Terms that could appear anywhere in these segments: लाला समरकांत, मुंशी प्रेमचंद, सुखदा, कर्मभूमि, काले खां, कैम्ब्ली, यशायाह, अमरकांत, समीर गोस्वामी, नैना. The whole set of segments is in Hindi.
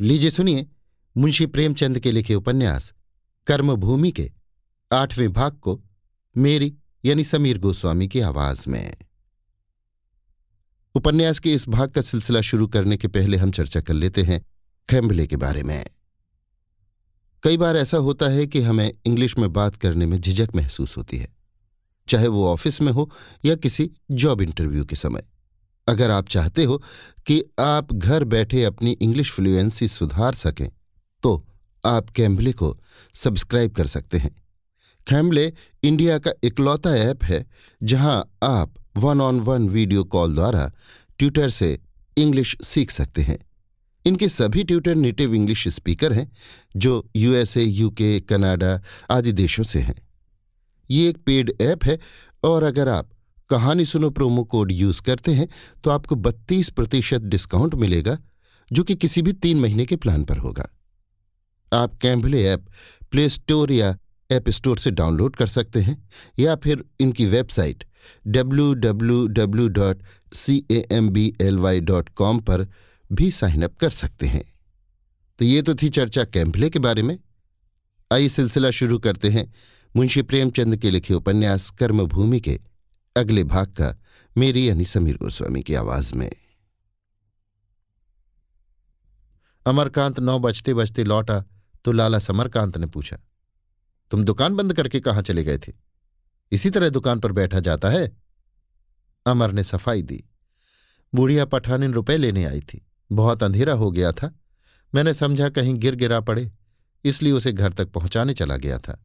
लीजिए सुनिए मुंशी प्रेमचंद के लिखे उपन्यास कर्मभूमि के 8वें भाग को मेरी यानी समीर गोस्वामी की आवाज में। उपन्यास के इस भाग का सिलसिला शुरू करने के पहले हम चर्चा कर लेते हैं कैम्ब्ली के बारे में। कई बार ऐसा होता है कि हमें इंग्लिश में बात करने में झिझक महसूस होती है, चाहे वो ऑफिस में हो या किसी जॉब इंटरव्यू के समय। अगर आप चाहते हो कि आप घर बैठे अपनी इंग्लिश फ्लुएंसी सुधार सकें तो आप कैम्ब्ली को सब्सक्राइब कर सकते हैं। कैम्ब्ली इंडिया का इकलौता ऐप है जहां आप 1-on-1 वीडियो कॉल द्वारा ट्यूटर से इंग्लिश सीख सकते हैं। इनके सभी ट्यूटर नेटिव इंग्लिश स्पीकर हैं जो यूएसए, यूके, कनाडा आदि देशों से हैं। ये एक पेड ऐप है और अगर आप कहानी सुनो प्रोमो कोड यूज़ करते हैं तो आपको 32% डिस्काउंट मिलेगा, जो कि किसी भी 3 महीने के प्लान पर होगा। आप कैम्ब्ली ऐप प्ले स्टोर या ऐप स्टोर से डाउनलोड कर सकते हैं या फिर इनकी वेबसाइट www.cambly.com पर भी साइन अप कर सकते हैं। तो ये तो थी चर्चा कैम्ब्ली के बारे में। आइए सिलसिला शुरू करते हैं मुंशी प्रेमचंद के लिखे उपन्यास कर्मभूमि के अगले भाग का मेरी यानी समीर गोस्वामी की आवाज में। अमरकांत 9 बजते बजते लौटा तो लाला समरकांत ने पूछा, तुम दुकान बंद करके कहाँ चले गए थे? इसी तरह दुकान पर बैठा जाता है? अमर ने सफाई दी। बूढ़िया पठानिन रुपए लेने आई थी। बहुत अंधेरा हो गया था, मैंने समझा कहीं गिर गिरा पड़े, इसलिए उसे घर तक पहुंचाने चला गया था।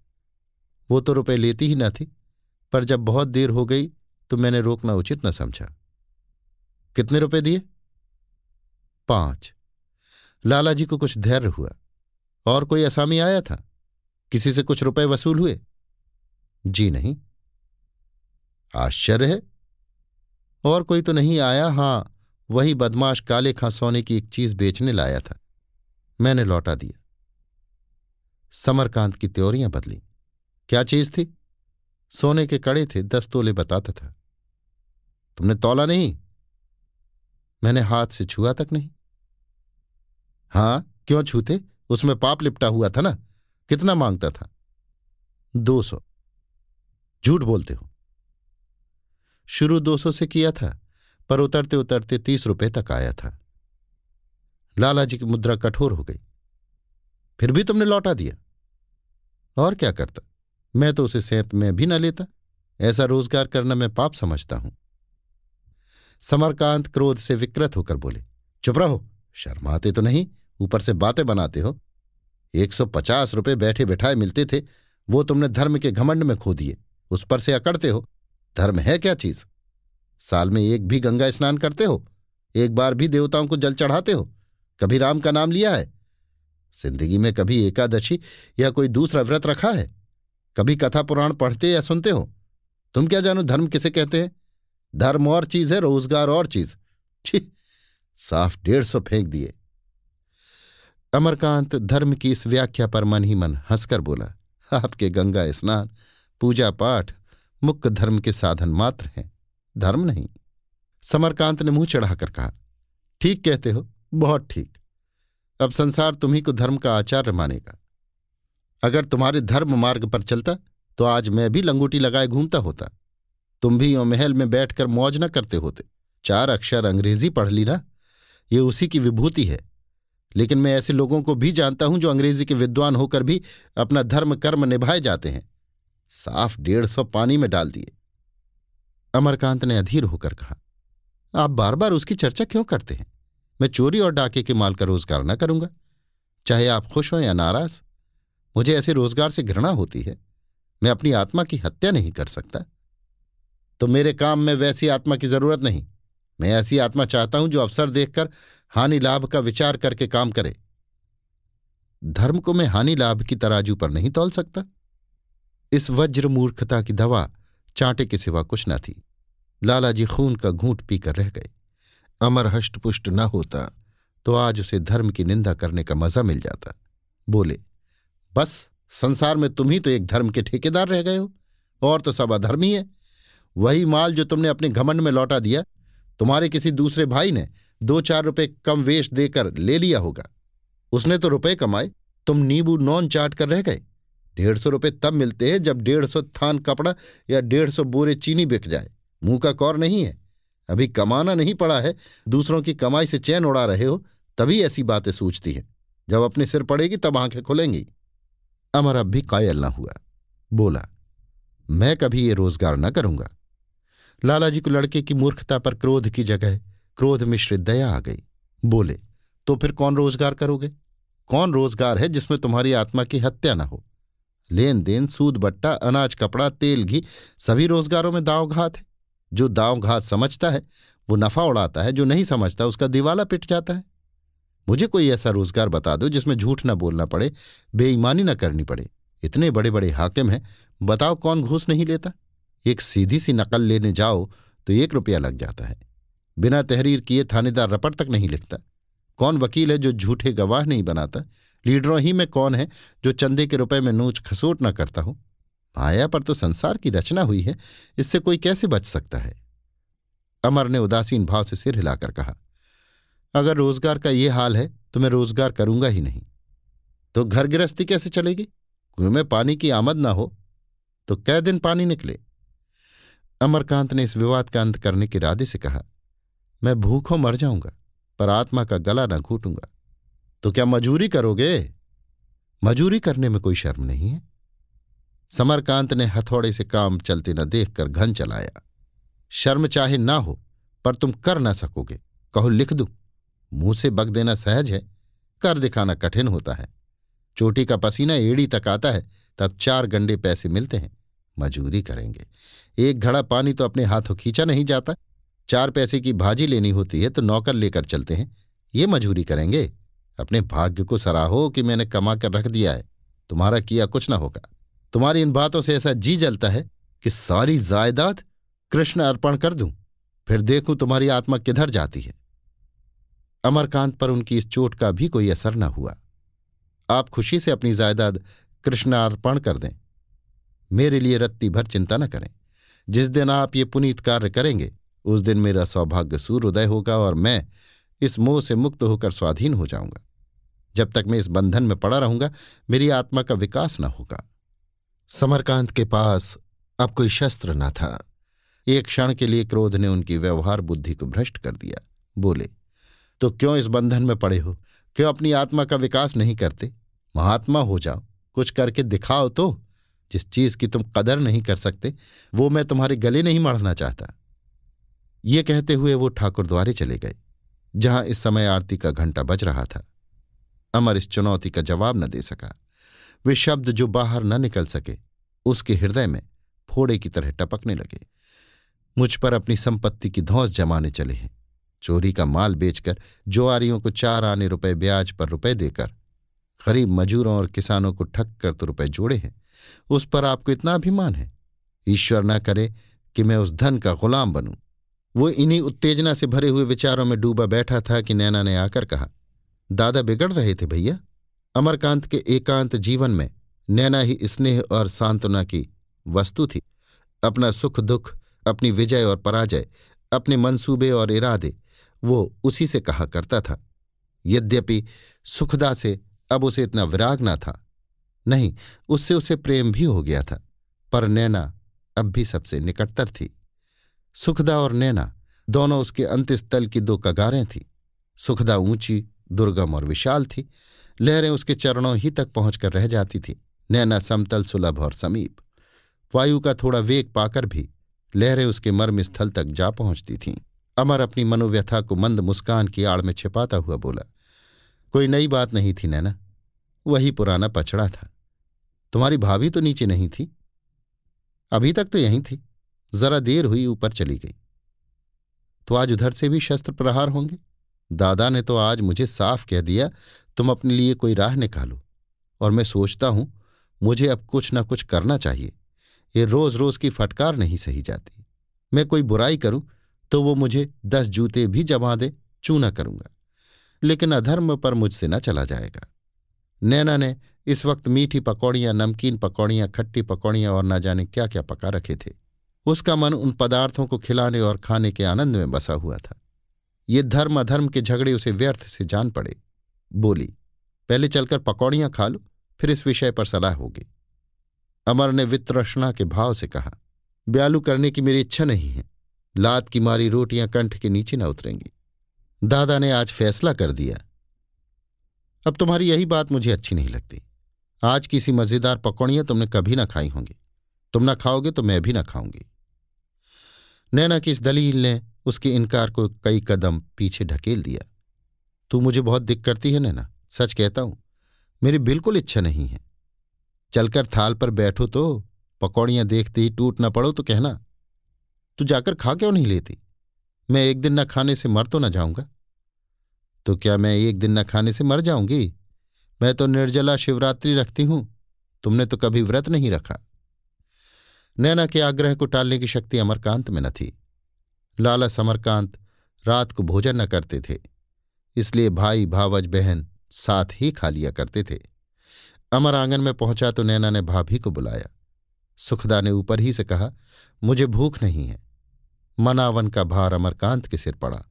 वो तो रुपए लेती ही न थी, पर जब बहुत देर हो गई तो मैंने रोकना उचित न समझा। कितने रुपए दिए? 5। लाला जी को कुछ धैर्य हुआ। और कोई असामी आया था? किसी से कुछ रुपए वसूल हुए? जी नहीं। आश्चर्य है, और कोई तो नहीं आया। हाँ, वही बदमाश काले खां सोने की एक चीज बेचने लाया था, मैंने लौटा दिया। समरकांत की त्योरियां बदली। क्या चीज थी? सोने के कड़े थे, 10 तोले बताता था। तुमने तोला नहीं? मैंने हाथ से छुआ तक नहीं। हाँ, क्यों छूते? उसमें पाप लिपटा हुआ था ना। कितना मांगता था? 200। झूठ बोलते हो। शुरू 200 से किया था, पर उतरते उतरते 30 रुपए तक आया था। लाला जी की मुद्रा कठोर हो गई। फिर भी तुमने लौटा दिया? और क्या करता, मैं तो उसे सेंत में भी न लेता। ऐसा रोजगार करना मैं पाप समझता हूं। समरकांत क्रोध से विकृत होकर बोले, चुप रहो, शर्माते तो नहीं, ऊपर से बातें बनाते हो। 150 रुपये बैठे बैठाए मिलते थे, वो तुमने धर्म के घमंड में खो दिए। उस पर से अकड़ते हो। धर्म है क्या चीज? साल में एक भी गंगा स्नान करते हो? एक बार भी देवताओं को जल चढ़ाते हो? कभी राम का नाम लिया है? जिंदगी में कभी एकादशी या कोई दूसरा व्रत रखा है? कभी कथा पुराण पढ़ते या सुनते हो? तुम क्या जानो धर्म किसे कहते हैं? धर्म और चीज है, रोजगार और चीज। छी, साफ 150 फेंक दिए। अमरकांत धर्म की इस व्याख्या पर मन ही मन हंसकर बोला, आपके गंगा स्नान, पूजा पाठ मुख्य धर्म के साधन मात्र हैं, धर्म नहीं। समरकांत ने मुंह चढ़ाकर कहा, ठीक कहते हो, बहुत ठीक। अब संसार तुम्ही को धर्म का आचार्य मानेगा। अगर तुम्हारे धर्म मार्ग पर चलता तो आज मैं भी लंगूटी लगाए घूमता होता। तुम भी यो महल में बैठकर मौज न करते होते। 4 अक्षर अंग्रेजी पढ़ ली ना, ये उसी की विभूति है। लेकिन मैं ऐसे लोगों को भी जानता हूं जो अंग्रेजी के विद्वान होकर भी अपना धर्म कर्म निभाए जाते हैं। साफ 150 पानी में डाल दिए। अमरकांत ने अधीर होकर कहा, आप बार बार उसकी चर्चा क्यों करते हैं? मैं चोरी और डाके के माल का रोजगार न करूंगा, चाहे आप खुश हों या नाराज। मुझे ऐसे रोजगार से घृणा होती है। मैं अपनी आत्मा की हत्या नहीं कर सकता। तो मेरे काम में वैसी आत्मा की जरूरत नहीं। मैं ऐसी आत्मा चाहता हूं जो अवसर देखकर हानि लाभ का विचार करके काम करे। धर्म को मैं हानि लाभ की तराजू पर नहीं तौल सकता। इस वज्र मूर्खता की दवा चांटे के सिवा कुछ न थी। लाला जी खून का घूंट पीकर रह गए। अमर हष्टपुष्ट न होता तो आज उसे धर्म की निंदा करने का मजा मिल जाता। बोले, बस संसार में तुम ही तो एक धर्म के ठेकेदार रह गए हो, और तो सब अधर्म ही है। वही माल जो तुमने अपने घमंड में लौटा दिया, तुम्हारे किसी दूसरे भाई ने 2-4 रुपए कम वेश देकर ले लिया होगा। उसने तो रुपए कमाए, तुम नींबू नौन चाट कर रह गए। 150 रुपए तब मिलते हैं जब 150 थान कपड़ा या 150 बोरे चीनी बिक जाए। मुंह का कौर नहीं है, अभी कमाना नहीं पड़ा है, दूसरों की कमाई से चैन उड़ा रहे हो, तभी ऐसी बातें सूझती हैं। जब अपने सिर पड़ेगी तब आंखें खुलेंगी। अमर अब भी कायल न हुआ, बोला, मैं कभी ये रोजगार न करूंगा। लालाजी को लड़के की मूर्खता पर क्रोध की जगह क्रोध मिश्रित दया आ गई। बोले, तो फिर कौन रोजगार करोगे? कौन रोजगार है जिसमें तुम्हारी आत्मा की हत्या न हो? लेन देन, सूद बट्टा, अनाज, कपड़ा, तेल, घी, सभी रोजगारों में दांव घात है। जो दांव घात समझता है वो नफा उड़ाता है, जो नहीं समझता उसका दिवाला पिट जाता है। मुझे कोई ऐसा रोजगार बता दो जिसमें झूठ न बोलना पड़े, बेईमानी न करनी पड़े। इतने बड़े बड़े हाकिम हैं, बताओ कौन घूस नहीं लेता? एक सीधी सी नकल लेने जाओ तो 1 रुपया लग जाता है। बिना तहरीर किए थानेदार रपट तक नहीं लिखता। कौन वकील है जो झूठे गवाह नहीं बनाता? लीडरों ही में कौन है जो चंदे के रुपए में नोच खसोट न करता हो? माया पर तो संसार की रचना हुई है, इससे कोई कैसे बच सकता है? अमर ने उदासीन भाव से सिर हिलाकर कहा, अगर रोजगार का ये हाल है तो मैं रोजगार करूंगा ही नहीं। तो घर गृहस्थी कैसे चलेगी? कुएं में पानी की आमद ना हो तो कै दिन पानी निकले? अमरकांत ने इस विवाद का अंत करने के इरादे से कहा, मैं भूखों मर जाऊंगा पर आत्मा का गला न घूटूंगा। तो क्या मजूरी करोगे? मजूरी करने में कोई शर्म नहीं है। समरकांत ने हथौड़े से काम चलते न देखकर घन चलाया। शर्म चाहे ना हो पर तुम कर ना सकोगे। कहो लिख दूं? मुंह से बक देना सहज है, कर दिखाना कठिन होता है। चोटी का पसीना एड़ी तक आता है, तब 4 गंडे पैसे मिलते हैं। मजूरी करेंगे, 1 घड़ा पानी तो अपने हाथों खींचा नहीं जाता। 4 पैसे की भाजी लेनी होती है तो नौकर लेकर चलते हैं। ये मजूरी करेंगे। अपने भाग्य को सराहो कि मैंने कमा कर रख दिया है, तुम्हारा किया कुछ न होगा। तुम्हारी इन बातों से ऐसा जी जलता है कि सारी जायदाद कृष्ण अर्पण कर दूं, फिर देखूं तुम्हारी आत्मा किधर जाती है। अमरकांत पर उनकी इस चोट का भी कोई असर न हुआ। आप खुशी से अपनी जायदाद कृष्णार्पण कर दें, मेरे लिए रत्ती भर चिंता न करें। जिस दिन आप ये पुनीत कार्य करेंगे उस दिन मेरा सौभाग्य सूर्योदय होगा और मैं इस मोह से मुक्त होकर स्वाधीन हो जाऊंगा। जब तक मैं इस बंधन में पड़ा रहूंगा मेरी आत्मा का विकास न होगा। समरकांत के पास अब कोई शस्त्र न था। एक क्षण के लिए क्रोध ने उनकी व्यवहार बुद्धि को भ्रष्ट कर दिया। बोले, तो क्यों इस बंधन में पड़े हो? क्यों अपनी आत्मा का विकास नहीं करते? महात्मा हो जाओ, कुछ करके दिखाओ तो। जिस चीज की तुम कदर नहीं कर सकते वो मैं तुम्हारे गले नहीं मढ़ना चाहता। ये कहते हुए वो ठाकुर द्वारे चले गए, जहां इस समय आरती का घंटा बज रहा था। अमर इस चुनौती का जवाब न दे सका। वे शब्द जो बाहर न निकल सके उसके हृदय में फोड़े की तरह टपकने लगे। मुझ पर अपनी संपत्ति की धौंस जमाने चले हैं। चोरी का माल बेचकर जोआरियों को 4 आने रुपए ब्याज पर रुपए देकर गरीब मजूरों और किसानों को ठग कर तो रुपए जोड़े हैं। उस पर आपको इतना अभिमान है। ईश्वर न करे कि मैं उस धन का गुलाम बनूं। वो इन्हीं उत्तेजना से भरे हुए विचारों में डूबा बैठा था कि नैना ने आकर कहा, दादा बिगड़ रहे थे भैया। अमरकांत के एकांत जीवन में नैना ही स्नेह और सांत्वना की वस्तु थी। अपना सुख दुख, अपनी विजय और पराजय, अपने मंसूबे और इरादे वो उसी से कहा करता था। यद्यपि सुखदा से अब उसे इतना विराग न था, नहीं उससे उसे प्रेम भी हो गया था, पर नैना अब भी सबसे निकटतर थी। सुखदा और नैना दोनों उसके अंतस्थल की 2 कगारें थीं। सुखदा ऊंची, दुर्गम और विशाल थी, लहरें उसके चरणों ही तक पहुंचकर रह जाती थीं। नैना समतल, सुलभ और समीप। वायु का थोड़ा वेग पाकर भी लहरें उसके मर्म स्थल तक जा पहुंचती थीं। अमर अपनी मनोव्यथा को मंद मुस्कान की आड़ में छिपाता हुआ बोला, कोई नई बात नहीं थी नैना, वही पुराना पचड़ा था। तुम्हारी भाभी तो नीचे नहीं थी? अभी तक तो यहीं थी, जरा देर हुई ऊपर चली गई। तो आज उधर से भी शस्त्र प्रहार होंगे? दादा ने तो आज मुझे साफ कह दिया, तुम अपने लिए कोई राह निकालो। और मैं सोचता हूं मुझे अब कुछ ना कुछ करना चाहिए। ये रोज रोज की फटकार नहीं सही जाती। मैं कोई बुराई करूं तो वो मुझे 10 जूते भी जमा दे, चूना करूंगा, लेकिन अधर्म पर मुझसे न चला जाएगा। नैना ने इस वक्त मीठी पकौड़ियां, नमकीन पकौड़ियां, खट्टी पकौड़ियां और न जाने क्या क्या पका रखे थे। उसका मन उन पदार्थों को खिलाने और खाने के आनंद में बसा हुआ था। ये धर्म अधर्म के झगड़े उसे व्यर्थ से जान पड़े। बोली, पहले चलकर पकौड़ियां खा लो, फिर इस विषय पर सलाह होगी। अमर ने वितृष्णा के भाव से कहा, ब्यालू करने की मेरी इच्छा नहीं है, लात की मारी रोटियां कंठ के नीचे न उतरेंगी। दादा ने आज फैसला कर दिया। अब तुम्हारी यही बात मुझे अच्छी नहीं लगती। आज किसी मज़ेदार पकौड़ियां तुमने कभी ना खाई होंगी। तुम ना खाओगे तो मैं भी ना खाऊंगी। नैना की इस दलील ने उसके इनकार को कई कदम पीछे ढकेल दिया। तू मुझे बहुत दिक्कत करती है नैना, सच कहता हूं, मेरी बिल्कुल इच्छा नहीं है। चलकर थाल पर बैठो तो पकौड़ियां देखते ही टूट ना पड़ो तो कहना, तू जाकर खा क्यों नहीं लेती? मैं एक दिन न खाने से मर तो न जाऊंगा? तो क्या मैं एक दिन न खाने से मर जाऊंगी? मैं तो निर्जला शिवरात्रि रखती हूं, तुमने तो कभी व्रत नहीं रखा। नैना के आग्रह को टालने की शक्ति अमरकांत में न थी। लाला समरकांत रात को भोजन न करते थे, इसलिए भाई भावज बहन साथ ही खा लिया करते थे। अमर आंगन में पहुंचा तो नैना ने भाभी को बुलाया। सुखदा ने ऊपर ही से कहा, मुझे भूख नहीं है। मनावन का भार अमरकांत के सिर पड़ा।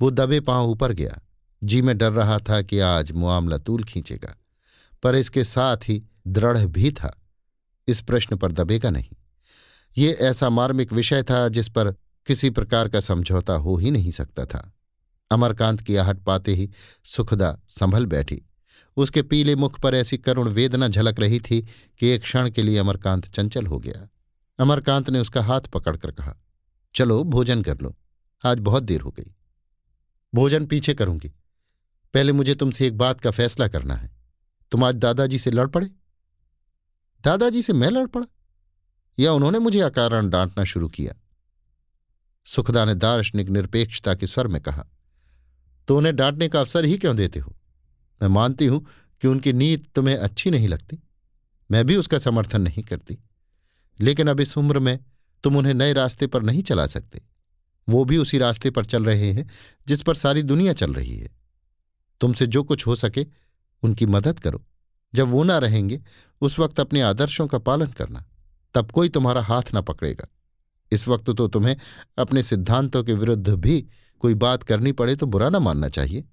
वो दबे पांव ऊपर गया। जी में डर रहा था कि आज मुआमला तूल खींचेगा, पर इसके साथ ही दृढ़ भी था, इस प्रश्न पर दबेगा नहीं। ये ऐसा मार्मिक विषय था जिस पर किसी प्रकार का समझौता हो ही नहीं सकता था। अमरकांत की आहट पाते ही सुखदा संभल बैठी। उसके पीले मुख पर ऐसी करुण वेदना झलक रही थी कि एक क्षण के लिए अमरकांत चंचल हो गया। अमरकांत ने उसका हाथ पकड़कर कहा, चलो भोजन कर लो, आज बहुत देर हो गई। भोजन पीछे करूंगी, पहले मुझे तुमसे एक बात का फैसला करना है। तुम आज दादाजी से लड़ पड़े। दादाजी से मैं लड़ पड़ा या उन्होंने मुझे अकारण डांटना शुरू किया? सुखदा ने दार्शनिक निरपेक्षता के स्वर में कहा, तो उन्हें डांटने का अवसर ही क्यों देते हो? मैं मानती हूं कि उनकी नीयत तुम्हें अच्छी नहीं लगती, मैं भी उसका समर्थन नहीं करती, लेकिन अब इस उम्र में तुम उन्हें नए रास्ते पर नहीं चला सकते। वो भी उसी रास्ते पर चल रहे हैं जिस पर सारी दुनिया चल रही है। तुमसे जो कुछ हो सके उनकी मदद करो। जब वो ना रहेंगे उस वक्त अपने आदर्शों का पालन करना, तब कोई तुम्हारा हाथ ना पकड़ेगा। इस वक्त तो तुम्हें अपने सिद्धांतों के विरुद्ध भी कोई बात करनी पड़े तो बुरा ना मानना चाहिए।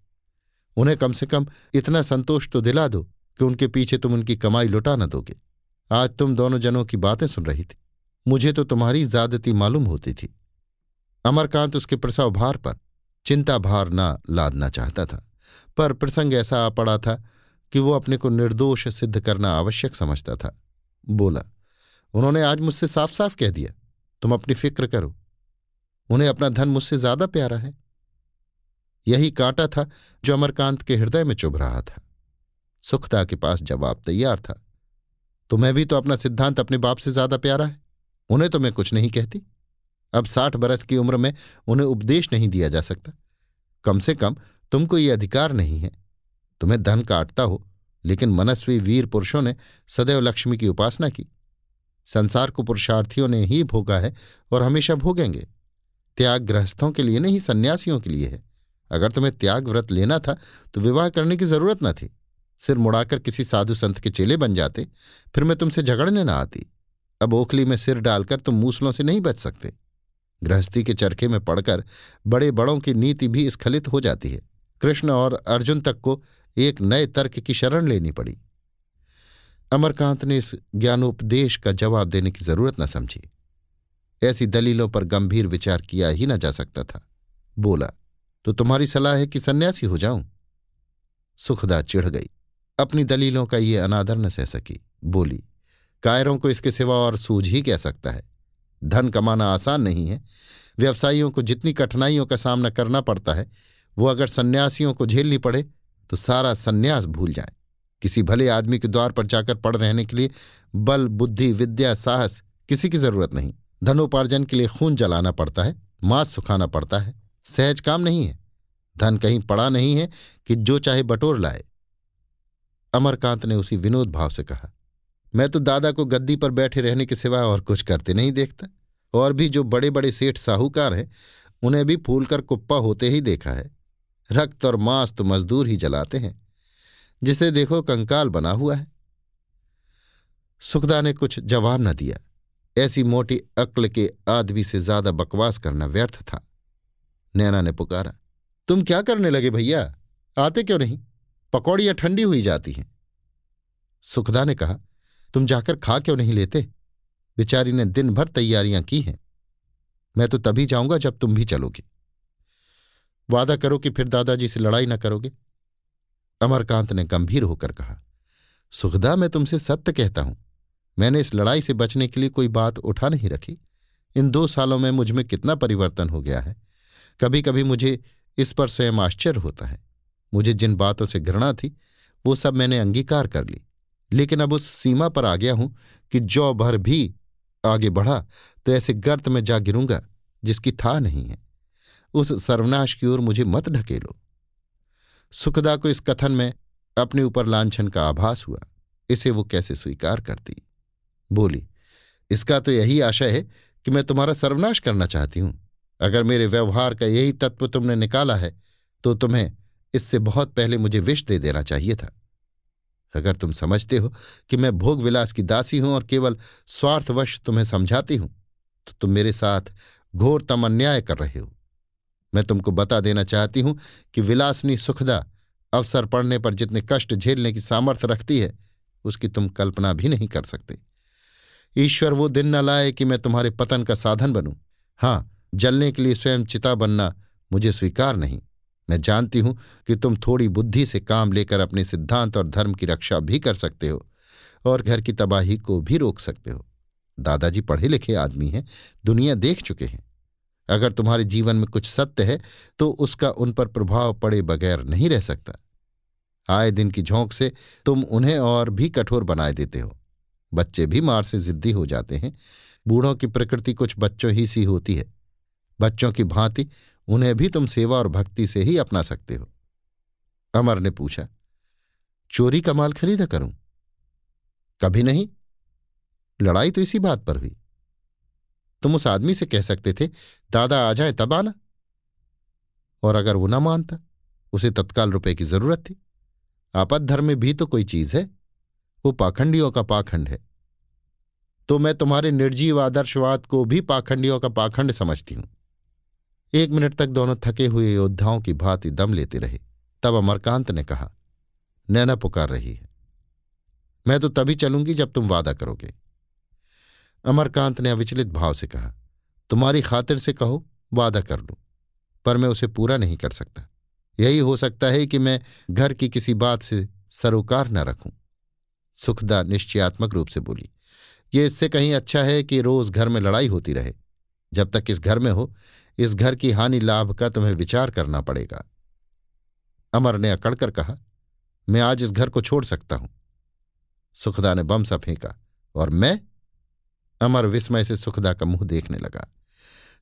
उन्हें कम से कम इतना संतोष तो दिला दो कि उनके पीछे तुम उनकी कमाई लुटा न दोगे। आज तुम दोनों जनों की बातें सुन रही थी, मुझे तो तुम्हारी ज्यादती मालूम होती थी। अमरकांत उसके प्रसव भार पर चिंता भार ना लादना चाहता था, पर प्रसंग ऐसा आ पड़ा था कि वो अपने को निर्दोष सिद्ध करना आवश्यक समझता था। बोला, उन्होंने आज मुझसे साफ साफ कह दिया, तुम अपनी फिक्र करो, उन्हें अपना धन मुझसे ज्यादा प्यारा है। यही कांटा था जो अमरकांत के हृदय में चुभ रहा था। सुखदा के पास जवाब तैयार था, तुम्हें भी तो अपना सिद्धांत अपने बाप से ज्यादा प्यारा है, उन्हें तो मैं कुछ नहीं कहती। अब 60 बरस की उम्र में उन्हें उपदेश नहीं दिया जा सकता। कम से कम तुमको ये अधिकार नहीं है। तुम्हें धन काटता हो, लेकिन मनस्वी वीर पुरुषों ने सदैव लक्ष्मी की उपासना की। संसार को पुरुषार्थियों ने ही भोगा है और हमेशा भोगेंगे। त्याग गृहस्थों के लिए नहीं, सन्यासियों के लिए है। अगर तुम्हें त्याग व्रत लेना था तो विवाह करने की जरूरत न थी। सिर मुड़ाकर किसी साधु संत के चेले बन जाते, फिर मैं तुमसे झगड़ने ना आती। अब ओखली में सिर डालकर तुम मूसलों से नहीं बच सकते। गृहस्थी के चरखे में पड़कर बड़े बड़ों की नीति भी स्खलित हो जाती है। कृष्ण और अर्जुन तक को एक नए तर्क की शरण लेनी पड़ी। अमरकांत ने इस ज्ञानोपदेश का जवाब देने की जरूरत न समझी। ऐसी दलीलों पर गंभीर विचार किया ही न जा सकता था। बोला, तो तुम्हारी सलाह है कि सन्यासी हो जाऊं? सुखदा चिढ़ गई। अपनी दलीलों का ये अनादर न सह सकी। बोली, कायरों को इसके सिवा और सूझ ही कह सकता है। धन कमाना आसान नहीं है। व्यवसायियों को जितनी कठिनाइयों का सामना करना पड़ता है, वो अगर सन्यासियों को झेलनी पड़े तो सारा सन्यास भूल जाए। किसी भले आदमी के द्वार पर जाकर पड़ रहने के लिए बल, बुद्धि, विद्या, साहस किसी की जरूरत नहीं। धनोपार्जन के लिए खून जलाना पड़ता है, मांस सुखाना पड़ता है। सहज काम नहीं है। धन कहीं पड़ा नहीं है कि जो चाहे बटोर लाए। अमरकांत ने उसी विनोद भाव से कहा, मैं तो दादा को गद्दी पर बैठे रहने के सिवा और कुछ करते नहीं देखता। और भी जो बड़े बड़े सेठ साहूकार हैं, उन्हें भी फूलकर कुप्पा होते ही देखा है। रक्त और मांस तो मजदूर ही जलाते हैं, जिसे देखो कंकाल बना हुआ है। सुखदा ने कुछ जवाब न दिया। ऐसी मोटी अक्ल के आदमी से ज्यादा बकवास करना व्यर्थ था। नैना ने पुकारा, तुम क्या करने लगे भैया? आते क्यों नहीं? पकौड़ियां ठंडी हुई जाती हैं। सुखदा ने कहा, तुम जाकर खा क्यों नहीं लेते? बेचारी ने दिन भर तैयारियां की हैं। मैं तो तभी जाऊंगा जब तुम भी चलोगे। वादा करो कि फिर दादाजी से लड़ाई न करोगे। अमरकांत ने गंभीर होकर कहा, सुखदा मैं तुमसे सत्य कहता हूं, मैंने इस लड़ाई से बचने के लिए कोई बात उठा नहीं रखी। इन 2 सालों में मुझमें कितना परिवर्तन हो गया है, कभी कभी मुझे इस पर स्वयं आश्चर्य होता है। मुझे जिन बातों से घृणा थी वो सब मैंने अंगीकार कर ली, लेकिन अब उस सीमा पर आ गया हूं कि जौ भर भी आगे बढ़ा तो ऐसे गर्त में जा गिरूंगा जिसकी था नहीं है। उस सर्वनाश की ओर मुझे मत ढकेलो। सुखदा को इस कथन में अपने ऊपर लांछन का आभास हुआ। इसे वो कैसे स्वीकार करती। बोली, इसका तो यही आशय है कि मैं तुम्हारा सर्वनाश करना चाहती हूं। अगर मेरे व्यवहार का यही तत्व तुमने निकाला है तो तुम्हें इससे बहुत पहले मुझे विष दे देना चाहिए था। अगर तुम समझते हो कि मैं भोग विलास की दासी हूं और केवल स्वार्थवश तुम्हें समझाती हूं तो तुम मेरे साथ घोरतम अन्याय कर रहे हो। मैं तुमको बता देना चाहती हूं कि विलासनी सुखदा अवसर पड़ने पर जितने कष्ट झेलने की सामर्थ्य रखती है उसकी तुम कल्पना भी नहीं कर सकते। ईश्वर वो दिन न लाए कि मैं तुम्हारे पतन का साधन बनूं। हाँ, जलने के लिए स्वयं चिता बनना मुझे स्वीकार नहीं। मैं जानती हूं कि तुम थोड़ी बुद्धि से काम लेकर अपने सिद्धांत और धर्म की रक्षा भी कर सकते हो और घर की तबाही को भी रोक सकते हो। दादाजी पढ़े लिखे आदमी हैं, दुनिया देख चुके हैं। अगर तुम्हारे जीवन में कुछ सत्य है तो उसका उन पर प्रभाव पड़े बगैर नहीं रह सकता। आए दिन की झोंक से तुम उन्हें और भी कठोर बनाए देते हो। बच्चे भी मार से जिद्दी हो जाते हैं। बूढ़ों की प्रकृति कुछ बच्चों ही सी होती है। बच्चों की भांति उन्हें भी तुम सेवा और भक्ति से ही अपना सकते हो। अमर ने पूछा, चोरी का माल खरीदा करूं? कभी नहीं। लड़ाई तो इसी बात पर हुई। तुम उस आदमी से कह सकते थे दादा आ जाए तब आना। और अगर वो ना मानता? उसे तत्काल रुपए की जरूरत थी। आपद धर्म में भी तो कोई चीज है। वो पाखंडियों का पाखंड है। तो मैं तुम्हारे निर्जीव आदर्शवाद को भी पाखंडियों का पाखंड समझती हूं। 1 मिनट तक दोनों थके हुए योद्धाओं की भांति दम लेते रहे। तब अमरकांत ने कहा, नैना पुकार रही है। मैं तो तभी चलूंगी जब तुम वादा करोगे। अमरकांत ने अविचलित भाव से कहा, तुम्हारी खातिर से कहो वादा कर लूं, पर मैं उसे पूरा नहीं कर सकता। यही हो सकता है कि मैं घर की किसी बात से सरोकार न रखूं। सुखदा निश्चयात्मक रूप से बोली, ये इससे कहीं अच्छा है कि रोज घर में लड़ाई होती रहे। जब तक इस घर में हो, इस घर की हानि लाभ का तुम्हें विचार करना पड़ेगा। अमर ने अकड़ कर कहा, मैं आज इस घर को छोड़ सकता हूं। सुखदा ने बम सा फेंका। और मैं? अमर विस्मय से सुखदा का मुंह देखने लगा।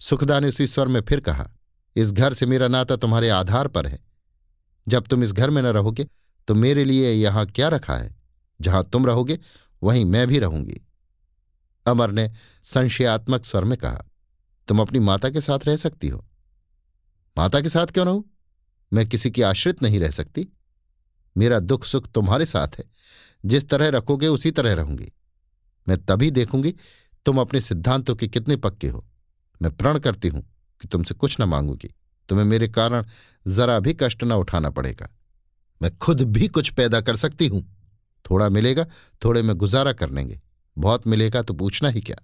सुखदा ने उसी स्वर में फिर कहा, इस घर से मेरा नाता तुम्हारे आधार पर है। जब तुम इस घर में न रहोगे तो मेरे लिए यहां क्या रखा है? जहां तुम रहोगे वहीं मैं भी रहूंगी। अमर ने संशयात्मक स्वर में कहा, तुम अपनी माता के साथ रह सकती हो। माता के साथ क्यों रहूं? मैं किसी की आश्रित नहीं रह सकती। मेरा दुख सुख तुम्हारे साथ है। जिस तरह रखोगे उसी तरह रहूंगी। मैं तभी देखूंगी तुम अपने सिद्धांतों के कितने पक्के हो। मैं प्रण करती हूं कि तुमसे कुछ न मांगूंगी। तुम्हें मेरे कारण जरा भी कष्ट न उठाना पड़ेगा। मैं खुद भी कुछ पैदा कर सकती हूं। थोड़ा मिलेगा, थोड़े में गुजारा कर लेंगे। बहुत मिलेगा तो पूछना ही क्या।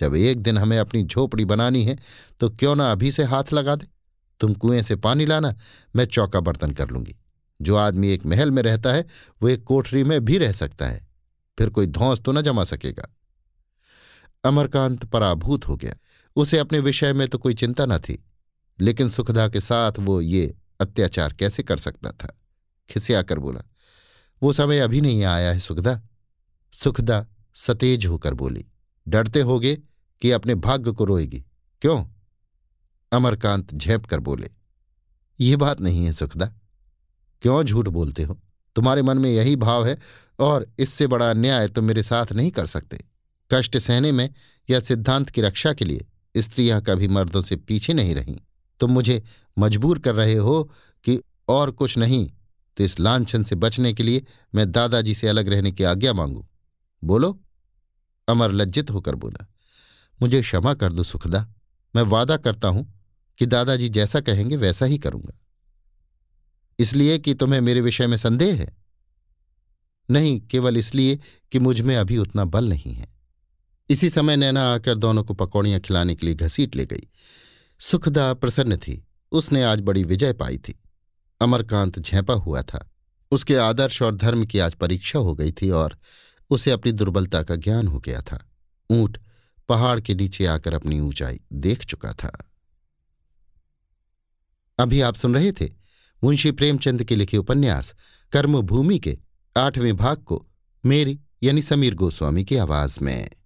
जब एक दिन हमें अपनी झोपड़ी बनानी है तो क्यों ना अभी से हाथ लगा दे। तुम कुएं से पानी लाना, मैं चौका बर्तन कर लूंगी। जो आदमी एक महल में रहता है वो एक कोठरी में भी रह सकता है। फिर कोई धौंस तो न जमा सकेगा। अमरकांत पराभूत हो गया। उसे अपने विषय में तो कोई चिंता न थी, लेकिन सुखदा के साथ वो ये अत्याचार कैसे कर सकता था। खिसिया कर बोला, वो समय अभी नहीं आया है सुखदा। सुखदा सतेज होकर बोली, डरते होगे कि अपने भाग्य को रोएगी क्यों? अमरकांत झेप कर बोले, ये बात नहीं है सुखदा। क्यों झूठ बोलते हो? तुम्हारे मन में यही भाव है और इससे बड़ा अन्याय तुम मेरे साथ नहीं कर सकते। कष्ट सहने में या सिद्धांत की रक्षा के लिए स्त्रियां कभी मर्दों से पीछे नहीं रहीं। तुम मुझे मजबूर कर रहे हो कि और कुछ नहीं तो इस लांछन से बचने के लिए मैं दादाजी से अलग रहने की आज्ञा मांगूं। बोलो। अमर लज्जित होकर बोला, मुझे क्षमा कर दो सुखदा। मैं वादा करता हूं कि दादाजी जैसा कहेंगे वैसा ही करूंगा। इसलिए कि तुम्हें मेरे विषय में संदेह है? नहीं, केवल इसलिए कि मुझ में अभी उतना बल नहीं है। इसी समय नैना आकर दोनों को पकौड़ियां खिलाने के लिए घसीट ले गई। सुखदा प्रसन्न थी, उसने आज बड़ी विजय पाई थी। अमरकांत झेंपा हुआ था, उसके आदर्श और धर्म की आज परीक्षा हो गई थी और उसे अपनी दुर्बलता का ज्ञान हो गया था। ऊंट पहाड़ के नीचे आकर अपनी ऊंचाई देख चुका था। अभी आप सुन रहे थे मुंशी प्रेमचंद के लिखे उपन्यास कर्मभूमि के 8वें भाग को मेरी यानी समीर गोस्वामी की आवाज में।